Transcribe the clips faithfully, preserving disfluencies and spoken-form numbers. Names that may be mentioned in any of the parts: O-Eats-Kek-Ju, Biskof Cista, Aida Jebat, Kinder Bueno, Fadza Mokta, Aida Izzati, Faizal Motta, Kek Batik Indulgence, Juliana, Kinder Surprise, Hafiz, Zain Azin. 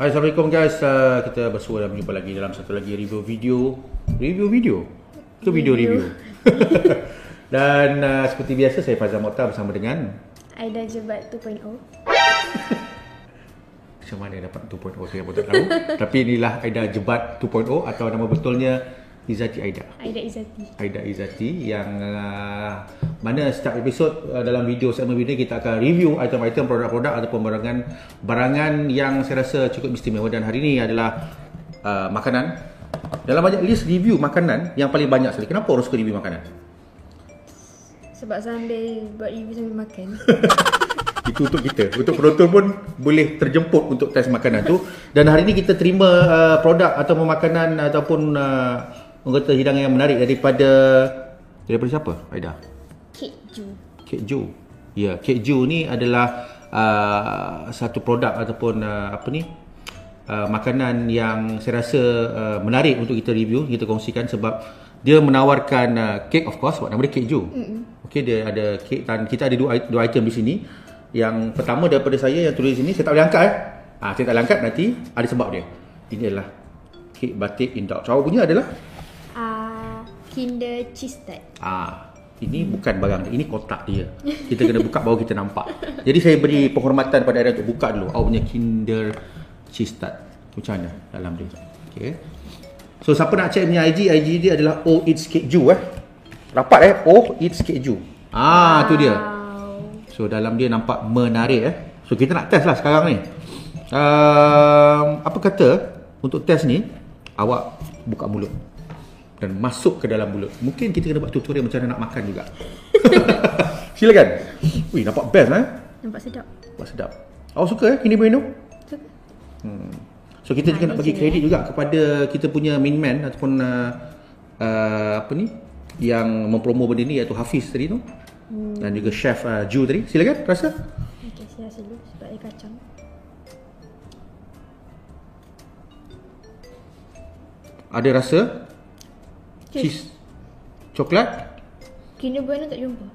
Hai, Assalamualaikum guys. Uh, kita bersua dan berjumpa lagi dalam satu lagi review video. Review video? Itu video review. Dan uh, seperti biasa saya Fadza Mokta bersama dengan Aida Jebat two point oh. Macam mana dapat two point oh saya pun tak tahu. Tapi inilah Aida Jebat two point oh atau nama betulnya Izzati Aida. Aida Izzati. Aida Izzati yang uh, mana setiap episod uh, dalam video segmen video kita akan review item-item, produk-produk ataupun barangan-barangan yang saya rasa cukup istimewa, dan hari ini adalah uh, makanan. Dalam banyak list review makanan yang paling banyak sekali. Kenapa orang suka review makanan? Sebab sambil buat review sambil makan. Itu untuk kita, untuk penonton pun boleh terjemput untuk test makanan tu. Dan hari ini kita terima uh, produk ataupun makanan ataupun uh, orang kata hidangan yang menarik daripada daripada siapa, Aida? Kek-Ju. Kek-Ju. Ya, yeah, Kek-Ju ni adalah uh, satu produk ataupun uh, apa ni? Uh, makanan yang saya rasa uh, menarik untuk kita review, kita kongsikan sebab dia menawarkan uh, kek, of course, nama dia Kek-Ju. Mm-hmm. Okey, dia ada kek dan kita ada dua, dua item di sini. Yang pertama daripada saya yang tulis sini, saya tak boleh angkat eh. Ah, ha, saya tak boleh angkat, nanti ada sebab dia. Ini adalah Kek Batik Indulgence. Awak punya adalah Uh, Kinder Surprise. Ah, ini bukan barang, ini kotak dia. Kita kena buka baru kita nampak. Jadi saya beri penghormatan pada Aida untuk buka dulu. Awak punya Kinder Surprise. Macam mana dalam dia? Okey. So siapa nak check punya I G, I G dia adalah O-Eats-Kek-Ju eh. Rapat eh, O-Eats-Kek-Ju. Ah, wow. Tu dia. So dalam dia nampak menarik eh. So kita nak test lah sekarang ni. Um, apa kata untuk test ni awak buka mulut dan masuk ke dalam mulut. Mungkin kita kena buat tutorial macam mana nak makan juga. Silakan. Wih, nampak best eh. Nampak sedap. Nampak sedap. Awak suka eh Kinder Bueno? Suka. Hmm. So kita nah, juga nak bagi kredit eh. juga kepada kita punya main man ataupun uh, uh, apa ni yang mempromo benda ni, iaitu Hafiz tadi tu. Hmm. Dan juga chef uh, Ju tadi. Silakan rasa. Okey, saya rasa dulu sebab dia kacang. Ada rasa cheese, coklat. Kinder Bueno tak jumpa.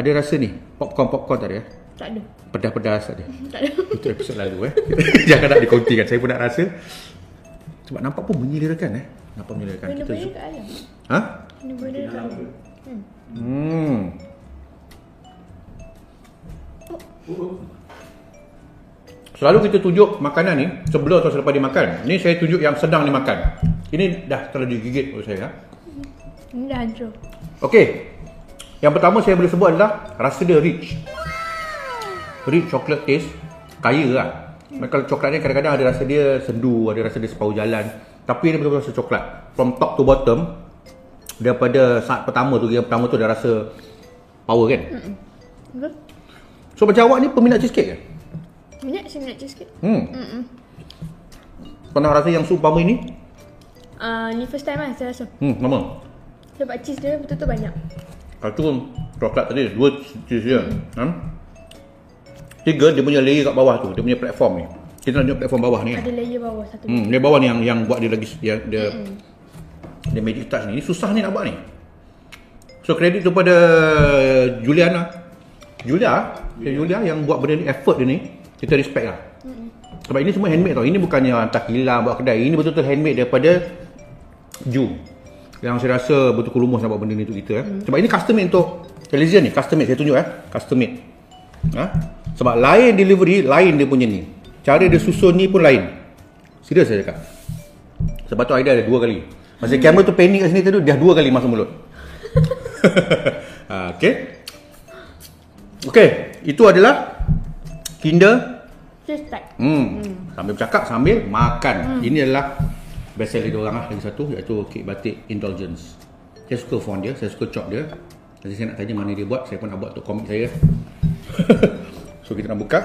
Ada rasa ni popcorn-popcorn tak ada eh? Tak ada. Pedas-pedas tak ada. Tak ada. Itu episod lalu eh. Jangan nak dikontikan. Saya pun nak rasa. Sebab nampak pun menyilirkan eh. Nampak menyilirkan. Kinder Bueno kat alam. Ha? Kinder Bueno kat alam. Hmm. Hmm. Oh. Selalu kita tunjuk makanan ni sebelum atau selepas dimakan. Ni saya tunjuk yang sedang dimakan. Ini dah terlalu digigit oleh saya. Ini dah hancur. Okey. Yang pertama saya boleh sebut adalah rasa dia rich. Rich chocolate taste. Kaya lah. Hmm. Kalau coklat ni kadang-kadang ada rasa dia sendu, ada rasa dia separuh jalan. Tapi ini betul-betul rasa coklat. From top to bottom. Daripada saat pertama tu, yang pertama tu dah rasa power kan? Hmm. Betul. So macam awak ni peminat cheesecake ke? Minyak, saya minyak cheesecake. Hmm. Mm -mm. Pernah rasa yang seumpama ini? Uh, ni first time lah saya rasa. Hmm, sama. Sebab cheese dia betul-betul banyak. Kalau tu coklat tadi, dua cheese dia. Mm. Ha? Tiga, dia punya layer kat bawah tu. Dia punya platform ni. Kita nak tengok platform bawah ni kan? Ada layer bawah satu. Hmm, layer bawah ni yang yang buat dia lagi, dia, mm -mm. dia, dia magic touch ni. Ini susah ni nak buat ni. So, kredit kepada Juliana. Julia, Julia, Julia yang buat benda ni, effort dia ni. Kita respect lah. Mm-hmm. Sebab ini semua handmade tau. Ini bukannya hantar kilang buat kedai. Ini betul-betul handmade daripada Ju. Yang saya rasa betul-betul rumus nak buat benda ni untuk kita eh. Mm-hmm. Sebab ini custom made untuk Malaysia ni. Custom made. Saya tunjuk eh. Custom made. Ha? Sebab lain delivery, lain dia punya ni. Cara dia susun ni pun lain. Serius saya cakap. Sebab tu Aida ada dua kali. Masa mm-hmm. kamera tu panik kat sini tadi, dah dua kali masuk mulut. ha, okay. Okay. Itu adalah Kinder Surprise. Hmm. hmm. Sambil bercakap sambil makan. Hmm. Ini adalah best seller dia orang lah, lagi satu, iaitu Kek Batik Indulgence. Saya suka font dia, saya suka chop dia. Nanti saya nak tanya mana dia buat, saya pun nak buat untuk komik saya. So kita nak buka.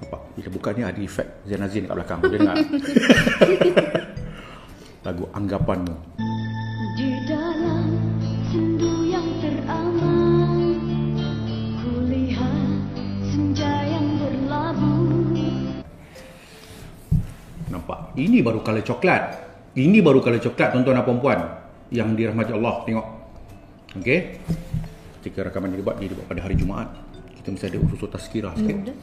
Nampak? Bila buka ni ada efek Zain Azin kat belakang. Boleh dengar? Lagu Anggapanmu. Di dalam sendu yang teramat nampak. Ini baru color coklat. Ini baru color coklat tuan-tuan dan puan-puan yang dirahmati Allah. Tengok. Okey. Ketika rakaman dibuat, dia dibuat pada hari Jumaat. Kita mesti ada usul tazkirah sikit.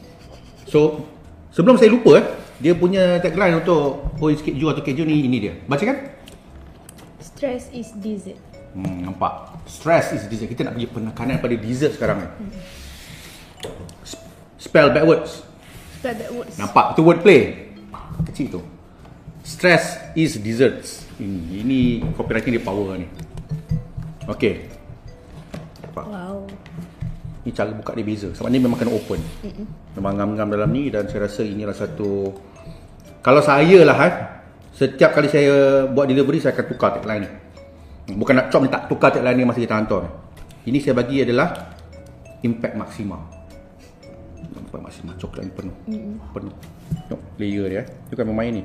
So Sebelum saya lupa, eh, dia punya tagline untuk O-Eats-Kek-Ju atau Kek-Ju ni, ini dia. Baca kan? Stress is dessert. Hmm, nampak? Stress is dessert. Kita nak pergi penekanan pada dessert sekarang kan? Hmm. Spell backwards. Spell backwards. Nampak? Itu wordplay. Kecil tu. Stress is desserts. Ini, ini copywriting dia power ni. Okay. Nampak? Wow. Ini cara buka dia beza. Sebab ni memang kena open. Mm-mm. Memang ngam-ngam dalam ni. Dan saya rasa inilah satu. Kalau saya lah, eh, setiap kali saya buat delivery, saya akan tukar tagline ni. Bukan nak chop ni, tak, tukar tagline ni masa kita hantar. Ini saya bagi adalah impact maksimal. Impact maksimal. Coklat ni penuh. Mm-mm. Penuh. Tengok layer dia, eh. Dia kan bermain ni.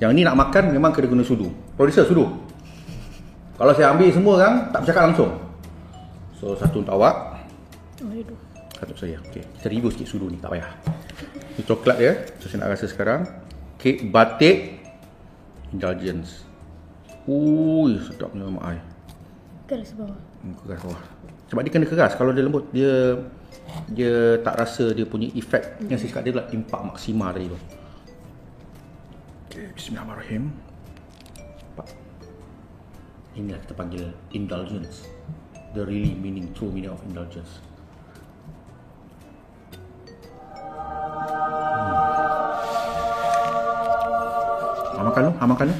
Yang ni nak makan memang kena guna sudu. Producer sudu. Kalau saya ambil semua orang, tak bercakap langsung. So satu untuk awak. Satu saya. Okay. Kita review sikit sudu ni. Tak payah. Ini coklat dia. So saya nak rasa sekarang. Kek Batik Indulgence. Ui, sedapnya mak ai. Keras bawah. Hmm, keras bawah. Sebab dia kena keras. Kalau dia lembut, dia dia tak rasa dia punya efek. Hmm. Yang saya cakap dia adalah impak maksimal tadi tu. Okay. Bismillahirrahmanirrahim. Inilah kita panggil indulgence. The really meaning, true meaning of indulgence. Makan lu, makan lu.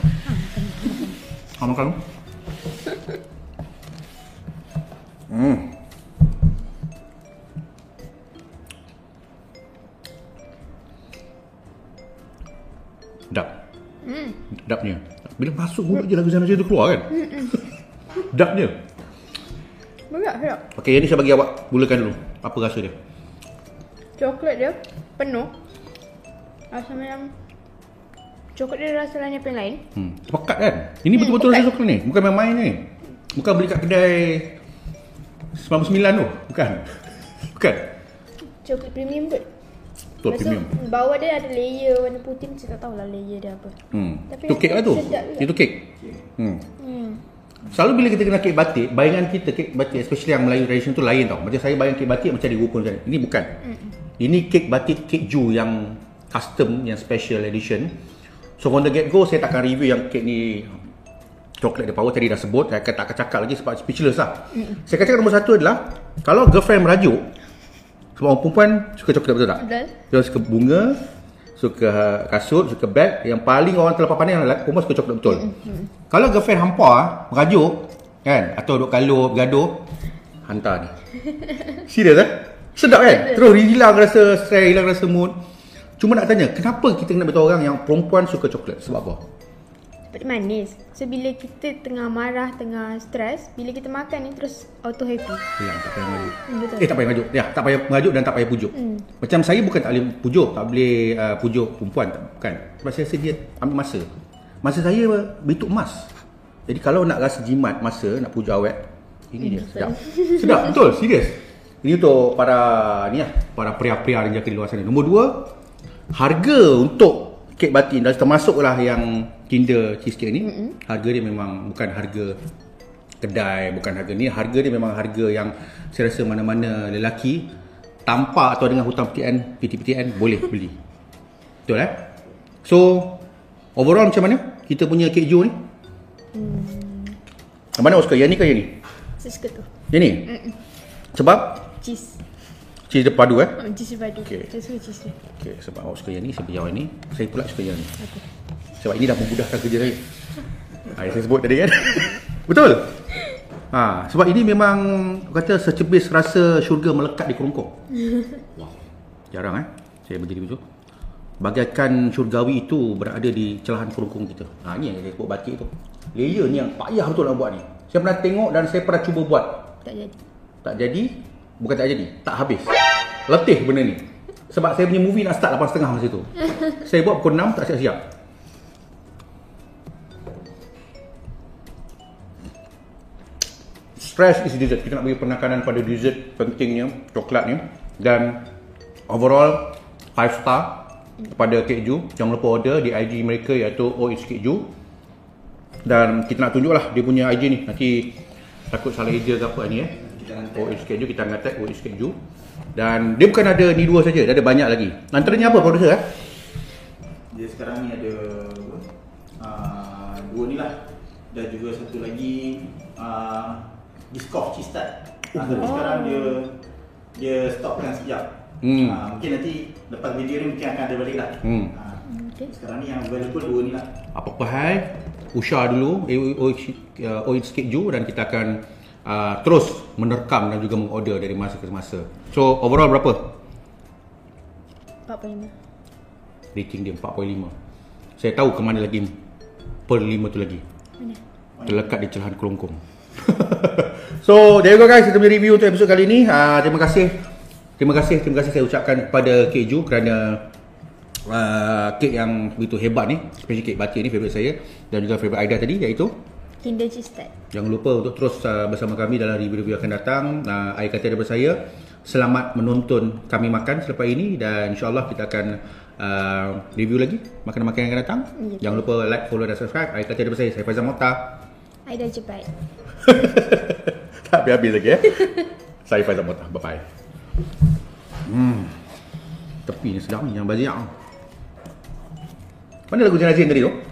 Makan lu. Hmm. Sedap. Hmm. Sedapnya. Bila masuk mulut je lagu sana tu keluar kan? Hmm. Sedapnya. Berat, sedap. Okey, jadi saya bagi awak mulakan dulu. Apa rasa dia? Coklat dia penuh. Rasa yang coklat dia rasa lain apa yang lain. Hmm, pekat kan? Ini hmm, betul-betul rasa coklat ni. Bukan main-main ni. Bukan beli kat kedai sembilan puluh sembilan tu. Bukan. Bukan. Coklat premium kot. Betul, lepas premium. Bawah dia ada layer warna putih. Macam tak tahulah layer dia apa. Hmm. Tapi itu kek lah tu. Itu kek. Hmm. Hmm. Selalu bila kita kena kek batik, bayangan kita kek batik, especially yang Melayu tradition tu lain tau. Macam saya bayang kek batik macam di rupa macam ni. Ini bukan. Hmm. Ini kek batik Kek-Ju yang custom, yang special edition. So from the get go, saya takkan review yang kek ni coklat dia power, tadi dah sebut. Saya tak akan cakap lagi sebab speechless lah. Mm. Saya akan cakap nombor satu adalah kalau girlfriend merajuk, sebab orang perempuan suka coklat, betul tak? Betul. Dia suka bunga, suka kasut, suka beg. Yang paling orang terlepas pandang adalah perempuan suka coklat betul. Mm. Kalau girlfriend hampa, merajuk kan, atau duduk kalut, bergaduh, hantar ni. Serius eh? Sedap kan? Terus hilang rasa stress, hilang rasa mood. Cuma nak tanya, kenapa kita kena beritahu orang yang perempuan suka coklat? Sebab apa? Sebab manis. So, bila kita tengah marah, tengah stres, bila kita makan ni terus auto happy. Ya, tak payah merajuk. Hmm, eh, tak payah merajuk. Ya, tak payah merajuk dan tak payah pujuk. Hmm. Macam saya bukan tak boleh pujuk, tak boleh uh, pujuk perempuan. Tak, bukan. Sebab saya rasa dia ambil masa. Masa saya begitu emas. Jadi, kalau nak rasa jimat masa, nak pujuk awet, ini hmm, dia sedap. Sedap, betul. Serius. Ini untuk para ni lah, para pria-pria yang jaga di luar sana. Nombor dua, harga untuk kek batik dan termasuklah yang Kinder Cheesecake ni, mm-hmm, harga dia memang bukan harga kedai, bukan harga ni. Harga dia memang harga yang saya rasa mana-mana lelaki tanpa atau dengan hutang P T N, P T P T N boleh beli. Betul eh? So overall macam mana kita punya Kek-Ju ni? Hmm. Mana awak suka? Yang ni ke yang ni? Saya suka tu. Yang ni? Mm-mm. Sebab? Cheese. Cheese dia padu eh? Oh, cheese dia padu. Okay. Saya suka cheese dia. Okay, sebab awak suka yang ni, saya beli awak ni. Saya pula suka yang ni. Okay. Sebab ini dah memudahkan kerja saya. Ha, yang saya sebut tadi kan? Betul? Ha, sebab ini memang kata secebis rasa syurga melekat di kerongkong. Wow. Jarang eh? Saya berdiri macam tu. Bagaikan syurgawi itu berada di celahan kerongkong kita. Ha, ni yang saya sebut batik tu. Layer ni yang payah betul nak buat ni. Saya pernah tengok dan saya pernah cuba buat. Tak jadi. Tak jadi? Bukan tak jadi, tak habis. Letih benda ni. Sebab saya punya movie nak start lapan tiga puluh masa tu. Saya buat pukul enam, tak siap-siap. Stress is dessert. Kita nak bagi penekanan pada dessert, pentingnya coklat ni. Dan overall five star kepada Kek-Ju. Jangan lupa order di I G mereka iaitu O-Eats-Kek-Ju. Dan kita nak tunjuklah dia punya I G ni. Nanti takut salah eja ke apa ni eh. O-Eats-Kek-Ju, kita akan tag O-Eats-Kek-Ju. Dan dia bukan ada ni dua saja, dia ada banyak lagi. Antaranya apa producer eh? sekarang ni ada uh, dua ni lah. Dan juga satu lagi uh, Biskof Cista. uh, Tapi oh. sekarang dia dia stopkan sekejap. hmm. uh, Mungkin nanti lepas video ni mungkin akan ada balik lah. hmm. uh, okay. Sekarang ni yang available dua ni lah. Apa-apa hai Usha dulu, O-Eats-Kek-Ju, dan kita akan uh, terus menerkam dan juga mengorder dari masa ke masa. So overall berapa? empat perpuluhan lima. Rating dia empat perpuluhan lima. Saya tahu ke mana lagi per lima tu lagi. Mana? Terlekat di celahan kelongkong. So there you go guys, kita punya review untuk episod kali ni. uh, Terima kasih Terima kasih Terima kasih saya ucapkan kepada Kek-Ju kerana Uh, kek yang begitu hebat ni, especially kek batik ni, favourite saya dan juga favourite Aida tadi, iaitu Kinder Surprise. Jangan lupa untuk terus uh, bersama kami dalam review-review akan datang. uh, Air kata daripada saya, selamat menonton kami makan selepas ini, dan insyaAllah kita akan uh, review lagi makanan-makanan yang akan datang. Yep. Jangan lupa like, follow dan subscribe. Air kata daripada saya, saya Faizal Motta. Aida Jebat. Tak habis-habis lagi eh. Saya Faizal Motta, bye-bye. Hmm. Tepi ni sedap ni, yang banyak. Mana lagu jenazah tadi tu?